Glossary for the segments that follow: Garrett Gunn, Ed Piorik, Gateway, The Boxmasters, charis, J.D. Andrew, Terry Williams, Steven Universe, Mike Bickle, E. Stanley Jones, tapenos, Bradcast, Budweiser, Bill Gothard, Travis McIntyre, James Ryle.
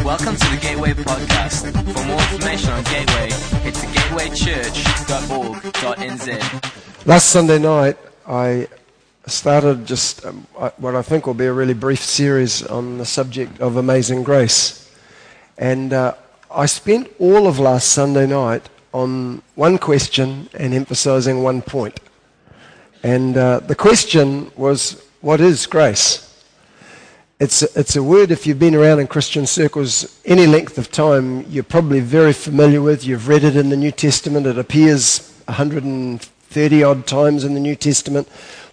Welcome to the Gateway Podcast. For more information on Gateway, hit to gatewaychurch.org.nz. Last Sunday night, I started just what I think will be a really brief series on the subject of Amazing Grace. And I spent all of last Sunday night on one question and emphasizing one point. And the question was, what is grace? It's a word, if you've been around in Christian circles any length of time, you're probably very familiar with. You've read it in the New Testament. It appears 130-odd times in the New Testament.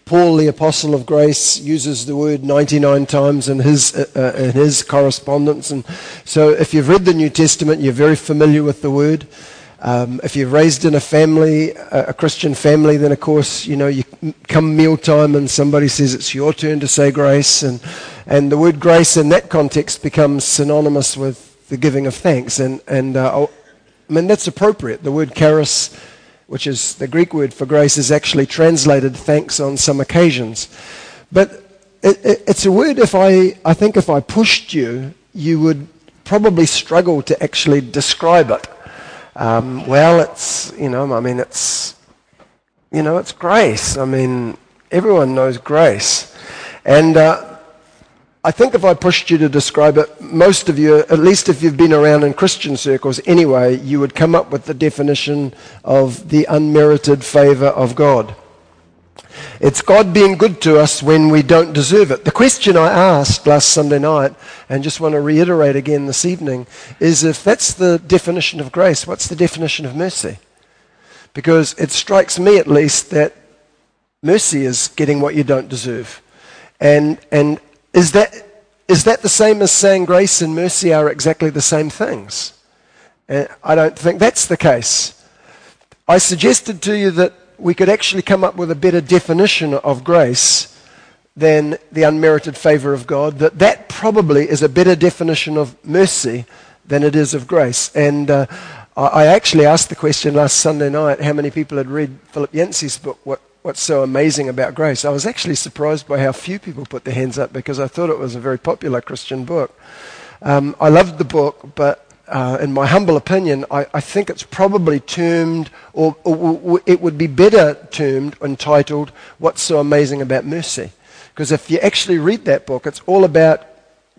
Paul, the apostle of grace, uses the word 99 times in his correspondence. And so if you've read the New Testament, you're very familiar with the word. If you're raised in a family, a Christian family, then of course, you know, you come mealtime and somebody says it's your turn to say grace, and the word grace in that context becomes synonymous with the giving of thanks, and that's appropriate. The word charis, which is the Greek word for grace, is actually translated thanks on some occasions, but it's a word. I think if I pushed you, you would probably struggle to actually describe it. It's grace. I mean, everyone knows grace. And I think if I pushed you to describe it, most of you, at least if you've been around in Christian circles anyway, you would come up with the definition of the unmerited favor of God. It's God being good to us when we don't deserve it. The question I asked last Sunday night, and just want to reiterate again this evening, is if that's the definition of grace, what's the definition of mercy? Because it strikes me, at least, that mercy is getting what you don't deserve. And is that the same as saying grace and mercy are exactly the same things? And I don't think that's the case. I suggested to you that we could actually come up with a better definition of grace than the unmerited favor of God, that probably is a better definition of mercy than it is of grace. And I actually asked the question last Sunday night, how many people had read Philip Yancey's book, What's So Amazing About Grace? I was actually surprised by how few people put their hands up, because I thought it was a very popular Christian book. I loved the book, but in my humble opinion, I think it's probably termed, or it would be better termed, entitled, What's So Amazing About Mercy? Because if you actually read that book, it's all about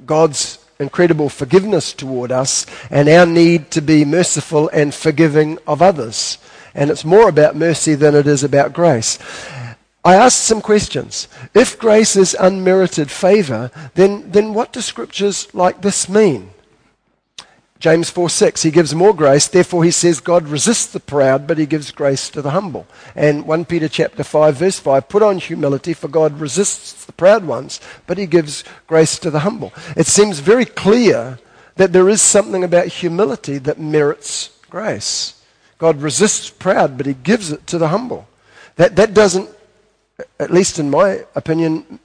God's incredible forgiveness toward us and our need to be merciful and forgiving of others. And it's more about mercy than it is about grace. I asked some questions. If grace is unmerited favor, then what do scriptures like this mean? James 4:6, he gives more grace, therefore he says God resists the proud, but he gives grace to the humble. And 1 Peter chapter 5, verse 5, put on humility, for God resists the proud ones, but he gives grace to the humble. It seems very clear that there is something about humility that merits grace. God resists proud, but he gives it to the humble. That doesn't, at least in my opinion,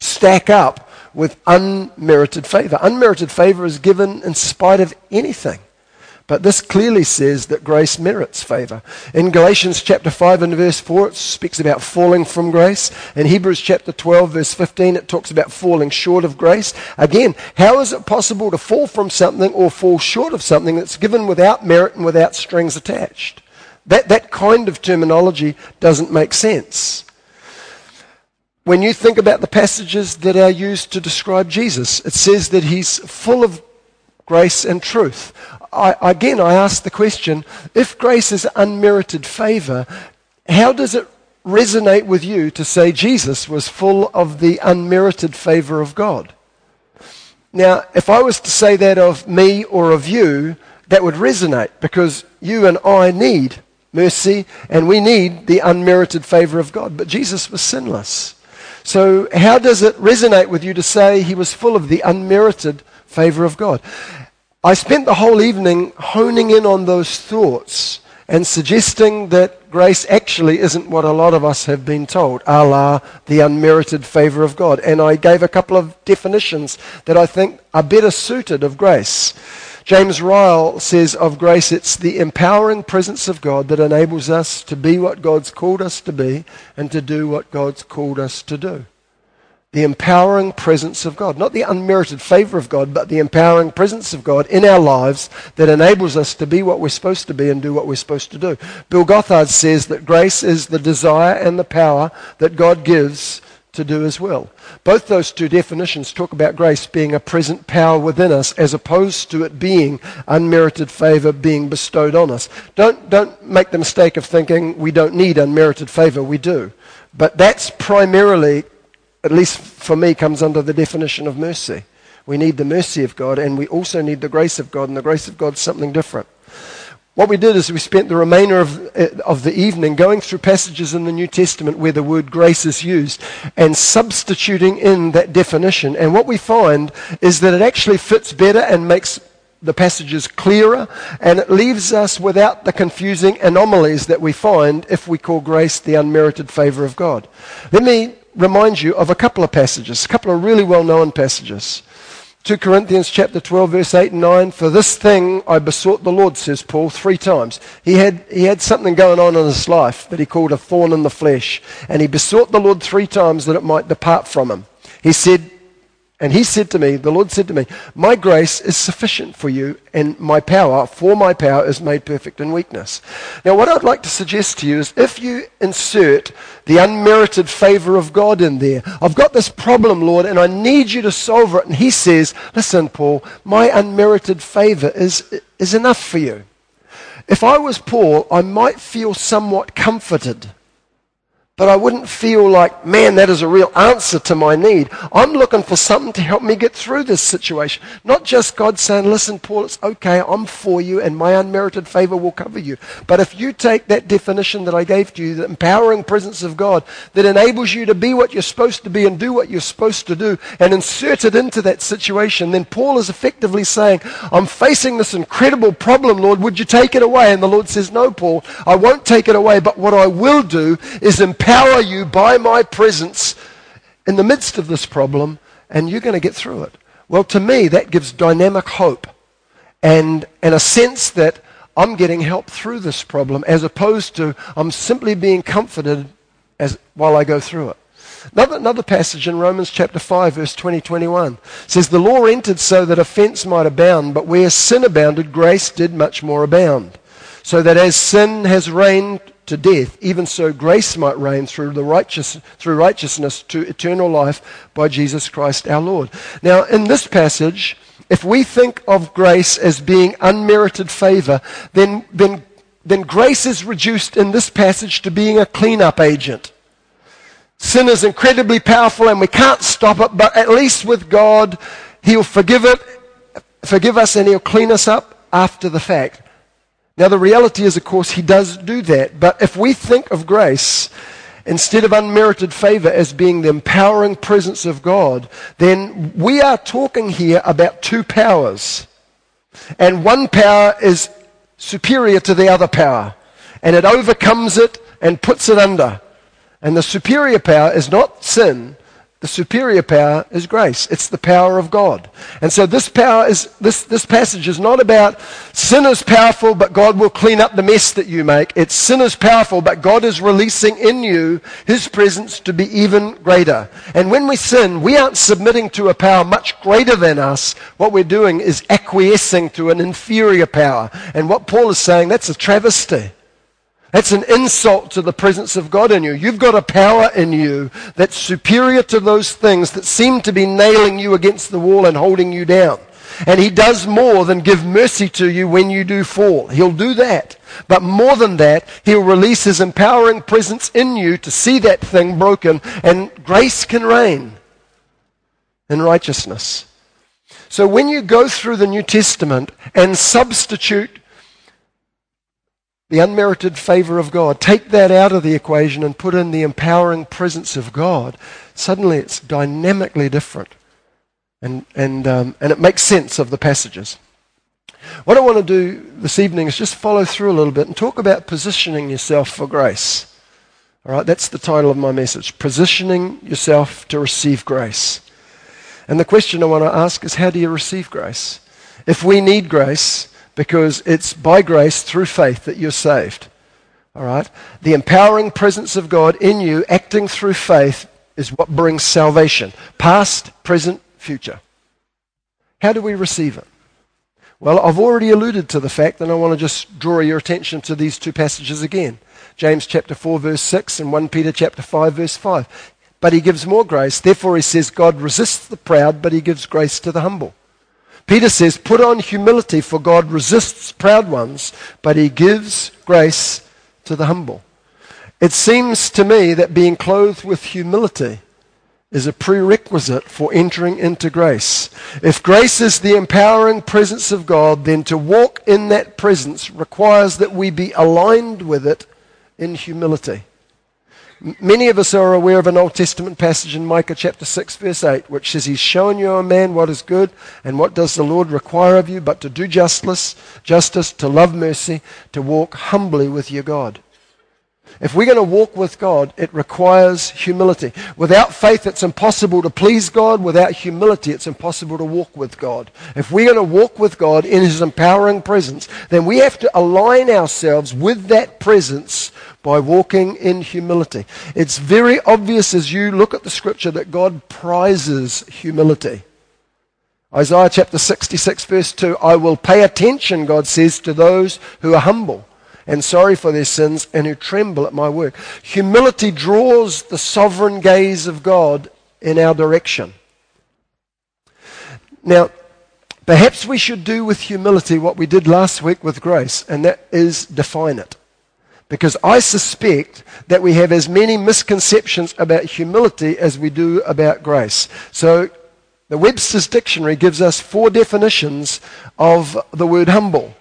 stack up with unmerited favor. Unmerited favor is given in spite of anything. But this clearly says that grace merits favor. In Galatians chapter 5 and verse 4, it speaks about falling from grace. In Hebrews chapter 12, verse 15, it talks about falling short of grace. Again, how is it possible to fall from something or fall short of something that's given without merit and without strings attached? That kind of terminology doesn't make sense. When you think about the passages that are used to describe Jesus, it says that he's full of grace and truth. I ask the question, if grace is unmerited favor, how does it resonate with you to say Jesus was full of the unmerited favor of God? Now, if I was to say that of me or of you, that would resonate, because you and I need mercy, and we need the unmerited favor of God. But Jesus was sinless. So how does it resonate with you to say he was full of the unmerited favor of God? I spent the whole evening honing in on those thoughts and suggesting that grace actually isn't what a lot of us have been told, a la the unmerited favor of God. And I gave a couple of definitions that I think are better suited of grace. James Ryle says of grace, it's the empowering presence of God that enables us to be what God's called us to be and to do what God's called us to do. The empowering presence of God, not the unmerited favor of God, but the empowering presence of God in our lives that enables us to be what we're supposed to be and do what we're supposed to do. Bill Gothard says that grace is the desire and the power that God gives to do His will. Both those two definitions talk about grace being a present power within us as opposed to it being unmerited favor being bestowed on us. Don't make the mistake of thinking we don't need unmerited favor, we do. But that's primarily, at least for me, comes under the definition of mercy. We need the mercy of God, and we also need the grace of God, and the grace of God's something different. What we did is we spent the remainder of the evening going through passages in the New Testament where the word grace is used and substituting in that definition. And what we find is that it actually fits better and makes the passages clearer, and it leaves us without the confusing anomalies that we find if we call grace the unmerited favor of God. Let me remind you of a couple of passages, a couple of really well-known passages. 2 Corinthians chapter 12, verse 8 and 9, for this thing I besought the Lord, says Paul, 3 times. He had something going on in his life that he called a thorn in the flesh, and he besought the Lord 3 times that it might depart from him. The Lord said to me, my grace is sufficient for you, and my power is made perfect in weakness. Now, what I'd like to suggest to you is if you insert the unmerited favor of God in there, I've got this problem, Lord, and I need you to solve it. And He says, listen, Paul, my unmerited favor is enough for you. If I was Paul, I might feel somewhat comforted. But I wouldn't feel like, man, that is a real answer to my need. I'm looking for something to help me get through this situation. Not just God saying, listen, Paul, it's okay, I'm for you, and my unmerited favor will cover you. But if you take that definition that I gave to you, the empowering presence of God that enables you to be what you're supposed to be and do what you're supposed to do, and insert it into that situation, then Paul is effectively saying, I'm facing this incredible problem, Lord, would you take it away? And the Lord says, no, Paul, I won't take it away, but what I will do is empower you by my presence in the midst of this problem, and you're going to get through it. Well, to me, that gives dynamic hope and a sense that I'm getting help through this problem as opposed to I'm simply being comforted while I go through it. Another passage in Romans chapter 5, verse 20-21 says, the law entered so that offense might abound, but where sin abounded, grace did much more abound. So that as sin has reigned to death, even so grace might reign through righteousness to eternal life by Jesus Christ our Lord. Now, in this passage, if we think of grace as being unmerited favor, then grace is reduced in this passage to being a cleanup agent. Sin is incredibly powerful and we can't stop it, but at least with God, He'll forgive us and He'll clean us up after the fact. Now, the reality is, of course, He does do that. But if we think of grace, instead of unmerited favor, as being the empowering presence of God, then we are talking here about 2 powers. And one power is superior to the other power. And it overcomes it and puts it under. And the superior power is not sin. The superior power is grace. It's the power of God. And so this passage is not about sin is powerful, but God will clean up the mess that you make. It's sin is powerful, but God is releasing in you His presence to be even greater. And when we sin, we aren't submitting to a power much greater than us. What we're doing is acquiescing to an inferior power. And what Paul is saying, that's a travesty. That's an insult to the presence of God in you. You've got a power in you that's superior to those things that seem to be nailing you against the wall and holding you down. And He does more than give mercy to you when you do fall. He'll do that. But more than that, He'll release His empowering presence in you to see that thing broken, and grace can reign in righteousness. So when you go through the New Testament and substitute the unmerited favor of God, take that out of the equation and put in the empowering presence of God, suddenly it's dynamically different. And it makes sense of the passages. What I want to do this evening is just follow through a little bit and talk about positioning yourself for grace. All right, that's the title of my message, Positioning Yourself to Receive Grace. And the question I want to ask is, how do you receive grace? if we need grace, because it's by grace through faith that you're saved. All right? The empowering presence of God in you, acting through faith, is what brings salvation. Past, present, future. How do we receive it? Well, I've already alluded to the fact, and I want to just draw your attention to these two passages again. James chapter 4, verse 6, and 1 Peter chapter 5, verse 5. But he gives more grace. Therefore, he says, God resists the proud, but he gives grace to the humble. Peter says, put on humility, for God resists proud ones, but he gives grace to the humble. It seems to me that being clothed with humility is a prerequisite for entering into grace. If grace is the empowering presence of God, then to walk in that presence requires that we be aligned with it in humility. Many of us are aware of an Old Testament passage in Micah chapter 6, verse 8, which says, He's shown you, O man, what is good, and what does the Lord require of you, but to do justice, to love mercy, to walk humbly with your God. If we're going to walk with God, it requires humility. Without faith, it's impossible to please God. Without humility, it's impossible to walk with God. If we're going to walk with God in His empowering presence, then we have to align ourselves with that presence by walking in humility. It's very obvious as you look at the Scripture that God prizes humility. Isaiah chapter 66, verse 2, I will pay attention, God says, to those who are humble and sorry for their sins, and who tremble at my work. Humility draws the sovereign gaze of God in our direction. Now, perhaps we should do with humility what we did last week with grace, and that is define it. Because I suspect that we have as many misconceptions about humility as we do about grace. So, the Webster's Dictionary gives us 4 definitions of the word humble.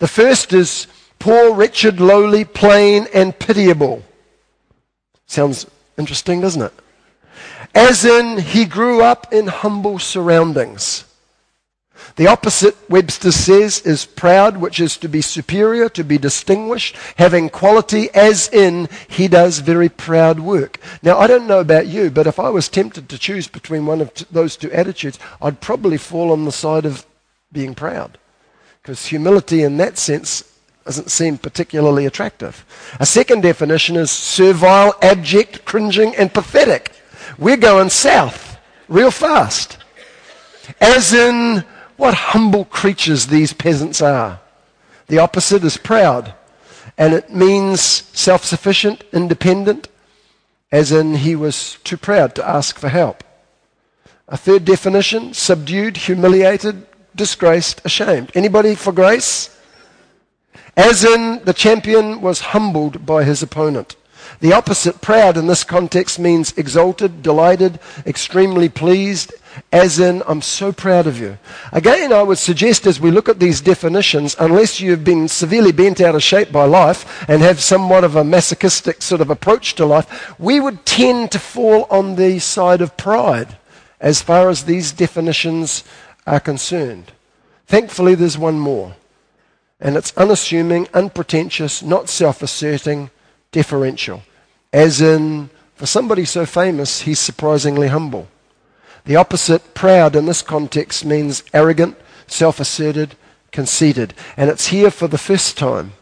The first is poor, wretched, lowly, plain, and pitiable. Sounds interesting, doesn't it? As in, he grew up in humble surroundings. The opposite, Webster says, is proud, which is to be superior, to be distinguished, having quality, as in, he does very proud work. Now, I don't know about you, but if I was tempted to choose between one of those two attitudes, I'd probably fall on the side of being proud. Because humility in that sense doesn't seem particularly attractive. A second definition is servile, abject, cringing, and pathetic. We're going south real fast. As in, what humble creatures these peasants are. The opposite is proud, and it means self-sufficient, independent, as in he was too proud to ask for help. A third definition, subdued, humiliated, disgraced, ashamed. Anybody for grace? As in, the champion was humbled by his opponent. The opposite, proud, in this context means exalted, delighted, extremely pleased, as in, I'm so proud of you. Again, I would suggest as we look at these definitions, unless you've been severely bent out of shape by life and have somewhat of a masochistic sort of approach to life, we would tend to fall on the side of pride as far as these definitions are concerned. Thankfully, there's one more. And it's unassuming, unpretentious, not self-asserting, deferential. As in, for somebody so famous, he's surprisingly humble. The opposite, proud, in this context means arrogant, self-asserted, conceited. And it's here for the first time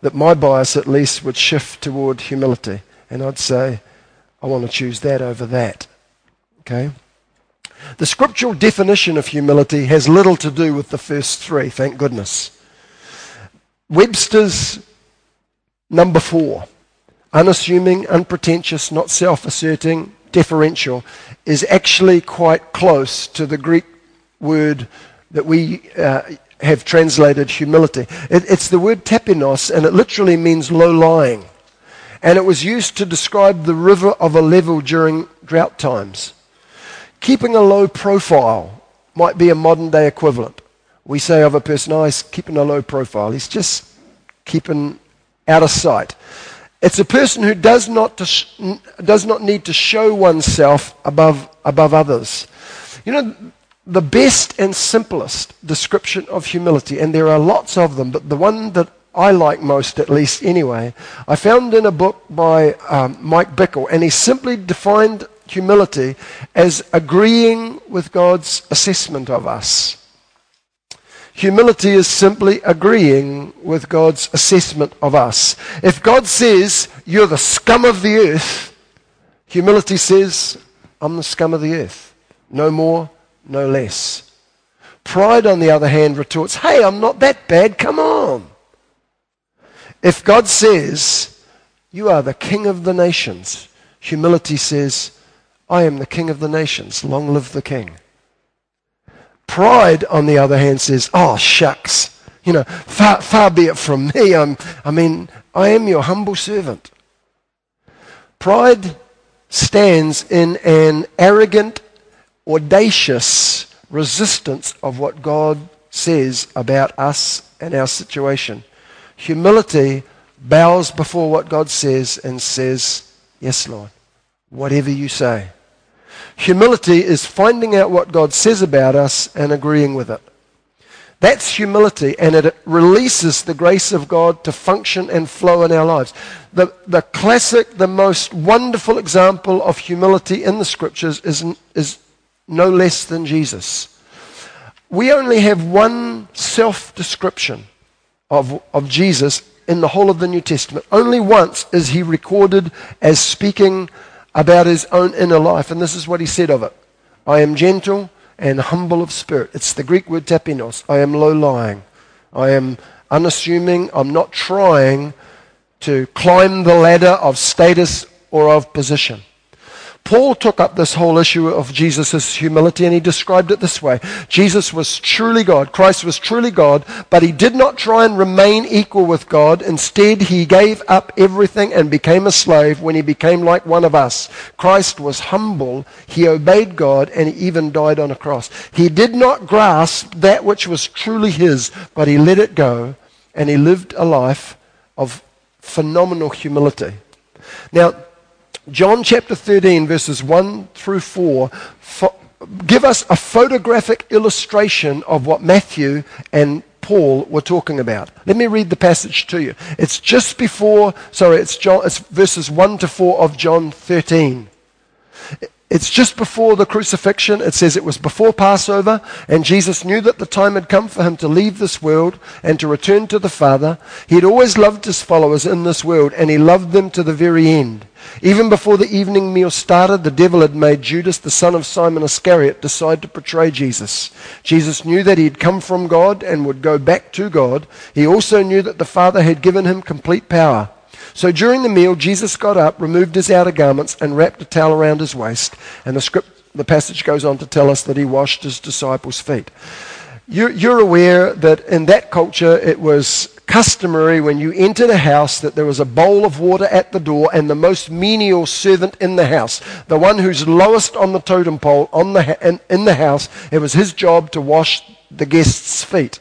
that my bias at least would shift toward humility. And I'd say, I want to choose that over that. Okay? The scriptural definition of humility has little to do with the first three, thank goodness. Webster's number 4, unassuming, unpretentious, not self-asserting, deferential, is actually quite close to the Greek word that we have translated humility. It's the word tapenos, and it literally means low-lying. And it was used to describe the river of a level during drought times. Keeping a low profile might be a modern-day equivalent. We say of a person, oh, he's keeping a low profile. He's just keeping out of sight. It's a person who does not need to show oneself above others. You know, the best and simplest description of humility, and there are lots of them, but the one that I like most, at least anyway, I found in a book by Mike Bickle, and he simply defined humility as agreeing with God's assessment of us. Humility is simply agreeing with God's assessment of us. If God says, you're the scum of the earth, humility says, I'm the scum of the earth. No more, no less. Pride, on the other hand, retorts, hey, I'm not that bad, come on. If God says, you are the king of the nations, humility says, I am the king of the nations, long live the king. Pride, on the other hand, says, oh, shucks, far be it from me. I am your humble servant. Pride stands in an arrogant, audacious resistance of what God says about us and our situation. Humility bows before what God says and says, yes, Lord, whatever you say. Humility is finding out what God says about us and agreeing with it. That's humility, and it releases the grace of God to function and flow in our lives. The classic, the most wonderful example of humility in the Scriptures is no less than Jesus. We only have one self-description of Jesus in the whole of the New Testament. Only once is he recorded as speaking about his own inner life, and this is what he said of it. I am gentle and humble of spirit. It's the Greek word tapenos. I am low-lying. I am unassuming. I'm not trying to climb the ladder of status or of position. Paul took up this whole issue of Jesus' humility, and he described it this way. Jesus was truly God. Christ was truly God, but he did not try and remain equal with God. Instead, he gave up everything and became a slave when he became like one of us. Christ was humble. He obeyed God, and he even died on a cross. He did not grasp that which was truly his, but he let it go, and he lived a life of phenomenal humility. Now, John chapter 13, verses 1 through 4, give us a photographic illustration of what Matthew and Paul were talking about. Let me read the passage to you. It's just before, it's verses 1 to 4 of John 13. It's just before the crucifixion. It says it was before Passover, and Jesus knew that the time had come for him to leave this world and to return to the Father. He had always loved his followers in this world, and he loved them to the very end. Even before the evening meal started, the devil had made Judas, the son of Simon Iscariot, decide to betray Jesus. Jesus knew that he had come from God and would go back to God. He also knew that the Father had given him complete power. So during the meal, Jesus got up, removed his outer garments, and wrapped a towel around his waist. And the passage goes on to tell us that he washed his disciples' feet. You're aware that in that culture, it was customary when you entered a house that there was a bowl of water at the door, and the most menial servant in the house, the one who's lowest on the totem pole in the house, it was his job to wash the guests' feet.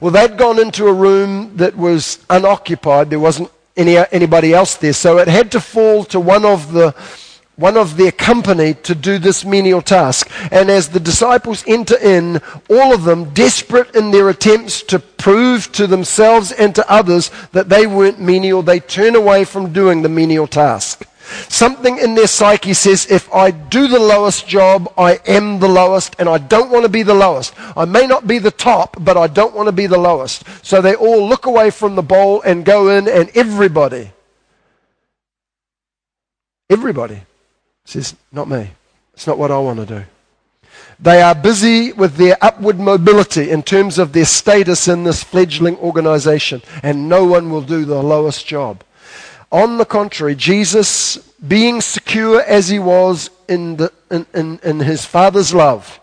Well, they'd gone into a room that was unoccupied. There wasn't anybody else there, so it had to fall to one of their company to do this menial task. And as the disciples enter in, all of them desperate in their attempts to prove to themselves and to others that they weren't menial, they turn away from doing the menial task. Something in their psyche says, if I do the lowest job, I am the lowest, and I don't want to be the lowest. I may not be the top, but I don't want to be the lowest. So they all look away from the bowl and go in, and everybody says, not me. It's not what I want to do. They are busy with their upward mobility in terms of their status in this fledgling organization, and no one will do the lowest job. On the contrary, Jesus, being secure as he was in his Father's love,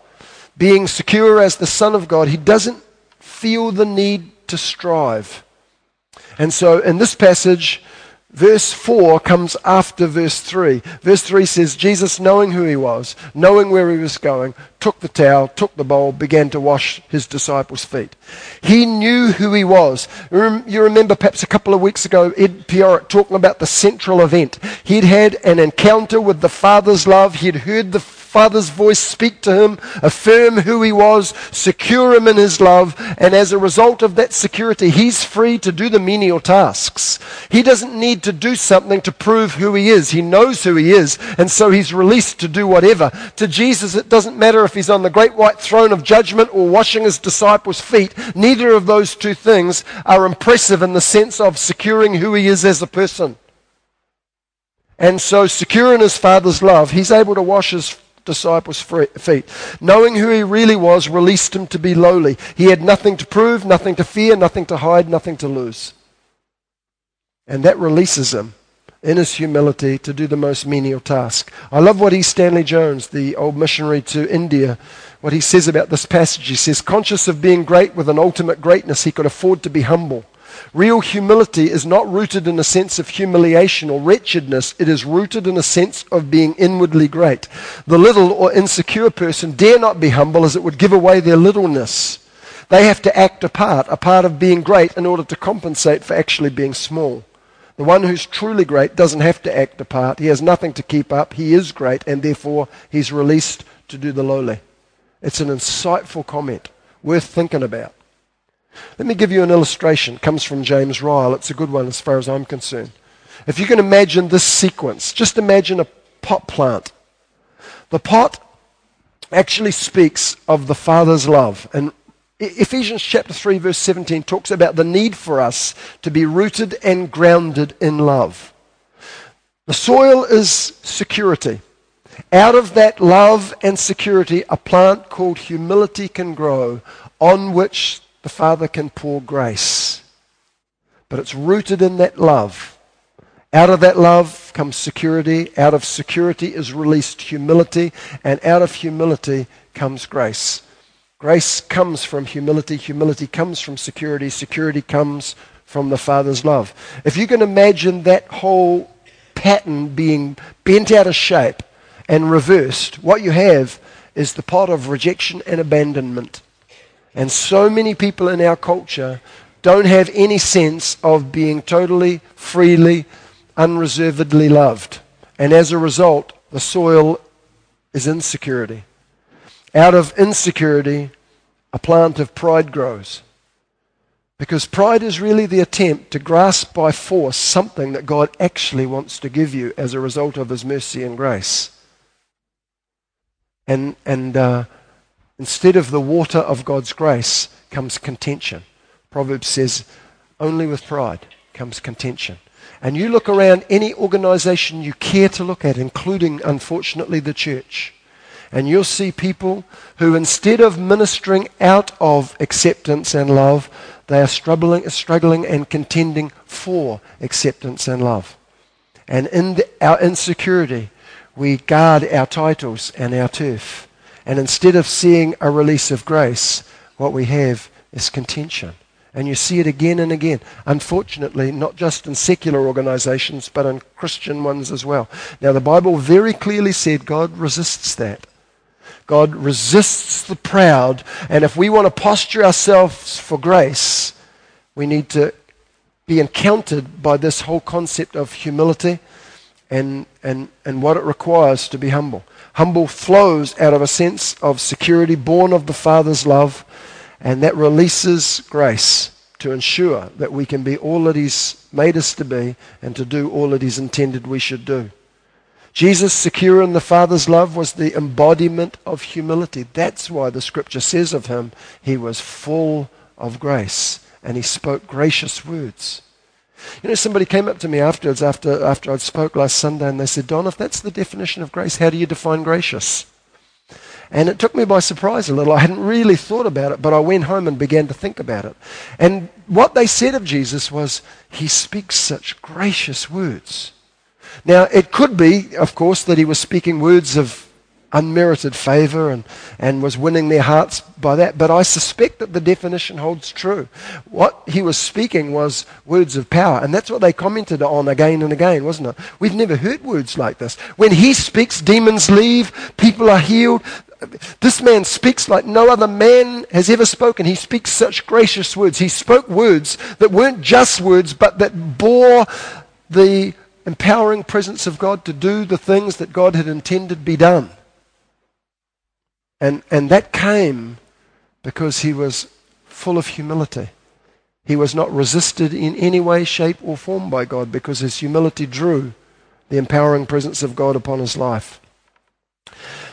being secure as the Son of God, he doesn't feel the need to strive. And so in this passage, verse 4 comes after verse 3. Verse 3 says, Jesus, knowing who he was, knowing where he was going, took the towel, took the bowl, began to wash his disciples' feet. He knew who he was. You remember perhaps a couple of weeks ago, Ed Piorik talking about the central event. He'd had an encounter with the Father's love. He'd heard the Father's voice speak to him, affirm who he was, secure him in his love, and as a result of that security, he's free to do the menial tasks. He doesn't need to do something to prove who he is. He knows who he is, and so he's released to do whatever. To Jesus, it doesn't matter if he's on the great white throne of judgment or washing his disciples' feet. Neither of those two things are impressive in the sense of securing who he is as a person. And so, secure in his Father's love, he's able to wash his disciples' feet. Knowing who he really was released him to be lowly. He had nothing to prove, nothing to fear, nothing to hide, nothing to lose. And that releases him in his humility to do the most menial task. I love what E. Stanley Jones, the old missionary to India, what he says about this passage. He says, conscious of being great with an ultimate greatness, he could afford to be humble. Real humility is not rooted in a sense of humiliation or wretchedness. It is rooted in a sense of being inwardly great. The little or insecure person dare not be humble, as it would give away their littleness. They have to act a part of being great in order to compensate for actually being small. The one who's truly great doesn't have to act a part. He has nothing to keep up. He is great, and therefore he's released to do the lowly. It's an insightful comment, worth thinking about. Let me give you an illustration. It comes from James Ryle. It's a good one as far as I'm concerned. If you can imagine this sequence, just imagine a pot plant. The pot actually speaks of the Father's love. And Ephesians chapter 3 verse 17 talks about the need for us to be rooted and grounded in love. The soil is security. Out of that love and security, a plant called humility can grow, on which the Father can pour grace. But it's rooted in that love. Out of that love comes security. Out of security is released humility. And out of humility comes grace. Grace comes from humility. Humility comes from security. Security comes from the Father's love. If you can imagine that whole pattern being bent out of shape and reversed, what you have is the pot of rejection and abandonment. And so many people in our culture don't have any sense of being totally, freely, unreservedly loved. And as a result, the soil is insecurity. Out of insecurity, a plant of pride grows. Because pride is really the attempt to grasp by force something that God actually wants to give you as a result of his mercy and grace. And instead of the water of God's grace comes contention. Proverbs says, only with pride comes contention. And you look around any organization you care to look at, including, unfortunately, the church, and you'll see people who, instead of ministering out of acceptance and love, they are struggling and contending for acceptance and love. And in our insecurity, we guard our titles and our turf. And instead of seeing a release of grace, what we have is contention. And you see it again and again. Unfortunately, not just in secular organizations, but in Christian ones as well. Now, the Bible very clearly said God resists that. God resists the proud. And if we want to posture ourselves for grace, we need to be encountered by this whole concept of humility and what it requires to be humble. Humble flows out of a sense of security born of the Father's love, and that releases grace to ensure that we can be all that he's made us to be and to do all that he's intended we should do. Jesus, secure in the Father's love, was the embodiment of humility. That's why the Scripture says of him, he was full of grace and he spoke gracious words. You know, somebody came up to me afterwards, after I'd spoke last Sunday, and they said, Don, if that's the definition of grace, how do you define gracious? And it took me by surprise a little. I hadn't really thought about it, but I went home and began to think about it. And what they said of Jesus was, he speaks such gracious words. Now, it could be, of course, that he was speaking words of unmerited favor and was winning their hearts by that. But I suspect that the definition holds true. What he was speaking was words of power, and that's what they commented on again and again, wasn't it? We've never heard words like this. When he speaks, demons leave, people are healed. This man speaks like no other man has ever spoken. He speaks such gracious words. He spoke words that weren't just words, but that bore the empowering presence of God to do the things that God had intended be done. And that came because he was full of humility. He was not resisted in any way, shape, or form by God, because his humility drew the empowering presence of God upon his life.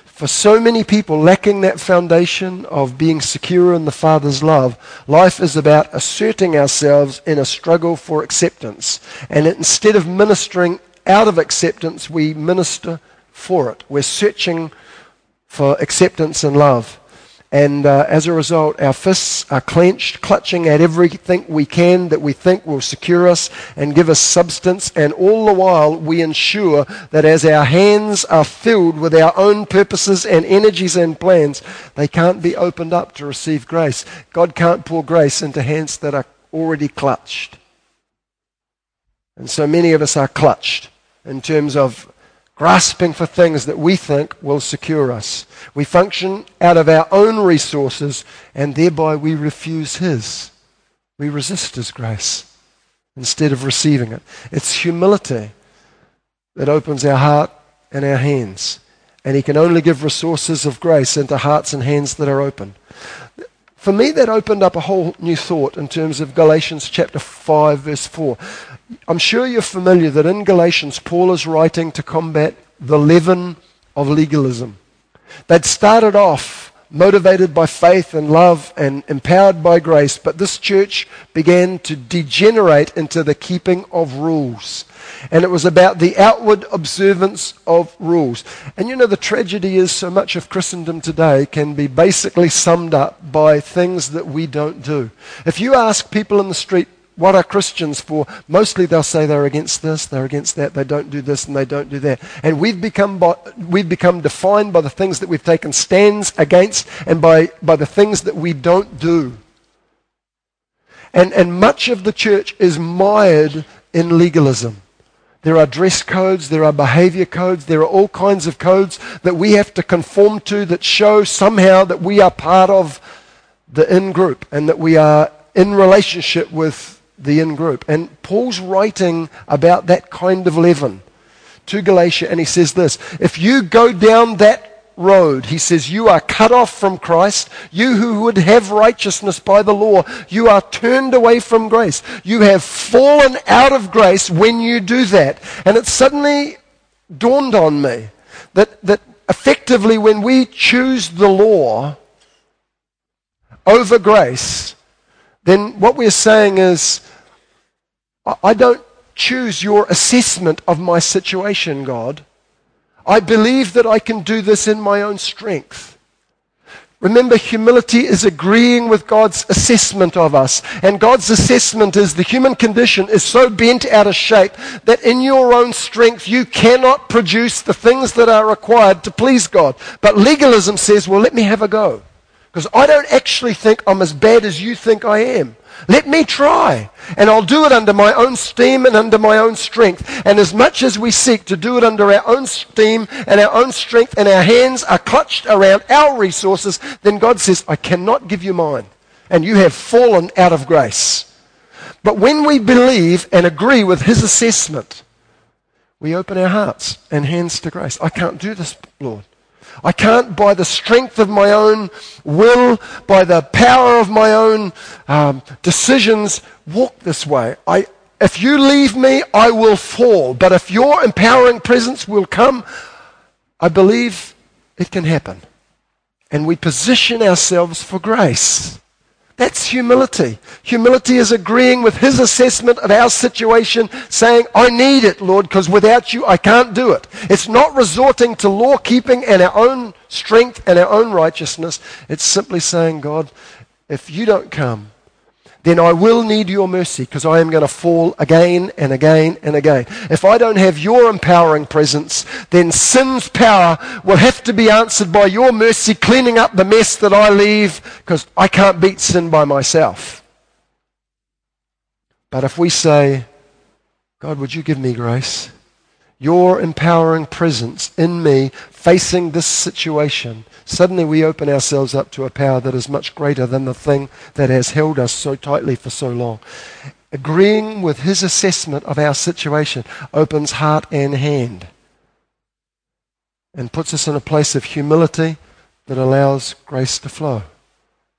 For so many people lacking that foundation of being secure in the Father's love, life is about asserting ourselves in a struggle for acceptance. And instead of ministering out of acceptance, we minister for it. We're searching for acceptance and love. And as a result, our fists are clenched, clutching at everything we can that we think will secure us and give us substance. And all the while, we ensure that as our hands are filled with our own purposes and energies and plans, they can't be opened up to receive grace. God can't pour grace into hands that are already clutched. And so many of us are clutched in terms of grasping for things that we think will secure us. We function out of our own resources, and thereby we refuse His. We resist His grace instead of receiving it. It's humility that opens our heart and our hands. And He can only give resources of grace into hearts and hands that are open. For me, that opened up a whole new thought in terms of Galatians chapter 5, verse 4. I'm sure you're familiar that in Galatians, Paul is writing to combat the leaven of legalism. They'd started off motivated by faith and love and empowered by grace, but this church began to degenerate into the keeping of rules. And it was about the outward observance of rules. And you know, the tragedy is so much of Christendom today can be basically summed up by things that we don't do. If you ask people in the street, what are Christians for? Mostly they'll say they're against this, they're against that, they don't do this and they don't do that. And we've become defined by the things that we've taken stands against and by the things that we don't do. And much of the church is mired in legalism. There are dress codes, there are behavior codes, there are all kinds of codes that we have to conform to that show somehow that we are part of the in-group and that we are in relationship with the in-group. And Paul's writing about that kind of leaven to Galatia, and he says this: if you go down that road, he says, you are cut off from Christ. You who would have righteousness by the law, you are turned away from grace. You have fallen out of grace when you do that. And it suddenly dawned on me that effectively when we choose the law over grace, then what we're saying is, I don't choose your assessment of my situation, God. I believe that I can do this in my own strength. Remember, humility is agreeing with God's assessment of us. And God's assessment is the human condition is so bent out of shape that in your own strength you cannot produce the things that are required to please God. But legalism says, well, let me have a go. Because I don't actually think I'm as bad as you think I am. Let me try. And I'll do it under my own steam and under my own strength. And as much as we seek to do it under our own steam and our own strength, and our hands are clutched around our resources, then God says, I cannot give you mine. And you have fallen out of grace. But when we believe and agree with His assessment, we open our hearts and hands to grace. I can't do this, Lord. I can't, by the strength of my own will, by the power of my own decisions, walk this way. If you leave me, I will fall. But if your empowering presence will come, I believe it can happen. And we position ourselves for grace. That's humility. Humility is agreeing with His assessment of our situation, saying, I need it, Lord, because without you, I can't do it. It's not resorting to law-keeping and our own strength and our own righteousness. It's simply saying, God, if you don't come, then I will need your mercy, because I am going to fall again and again and again. If I don't have your empowering presence, then sin's power will have to be answered by your mercy, cleaning up the mess that I leave, because I can't beat sin by myself. But if we say, God, would you give me grace? Your empowering presence in me facing this situation, suddenly we open ourselves up to a power that is much greater than the thing that has held us so tightly for so long. Agreeing with His assessment of our situation opens heart and hand and puts us in a place of humility that allows grace to flow.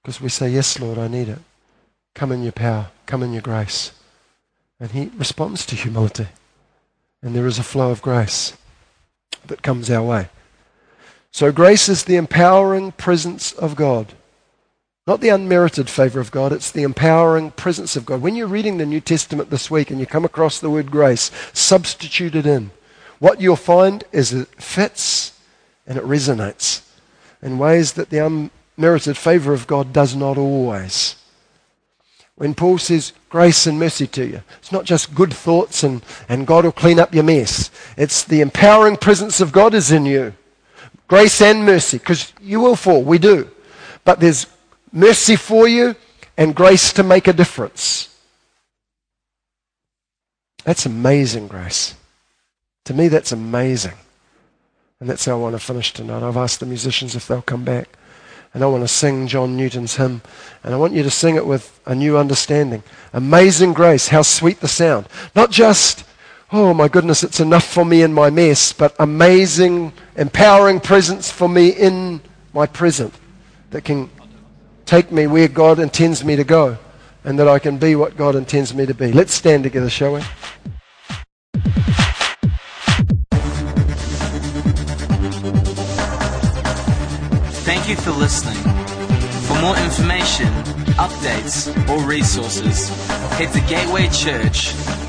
Because we say, yes, Lord, I need it. Come in your power. Come in your grace. And he responds to humility. And there is a flow of grace that comes our way. So grace is the empowering presence of God. Not the unmerited favor of God, it's the empowering presence of God. When you're reading the New Testament this week and you come across the word grace, substitute it in. What you'll find is it fits and it resonates in ways that the unmerited favor of God does not always. When Paul says grace and mercy to you, it's not just good thoughts and God will clean up your mess. It's the empowering presence of God is in you. Grace and mercy, because you will fall, we do. But there's mercy for you and grace to make a difference. That's amazing grace. To me, that's amazing. And that's how I want to finish tonight. I've asked the musicians if they'll come back. And I want to sing John Newton's hymn. And I want you to sing it with a new understanding. Amazing grace, how sweet the sound. Not just, oh my goodness, it's enough for me in my mess, but amazing, empowering presence for me in my present that can take me where God intends me to go, and that I can be what God intends me to be. Let's stand together, shall we? Thank you for listening. For more information, updates, or resources, head to gatewaychurch.org.nz.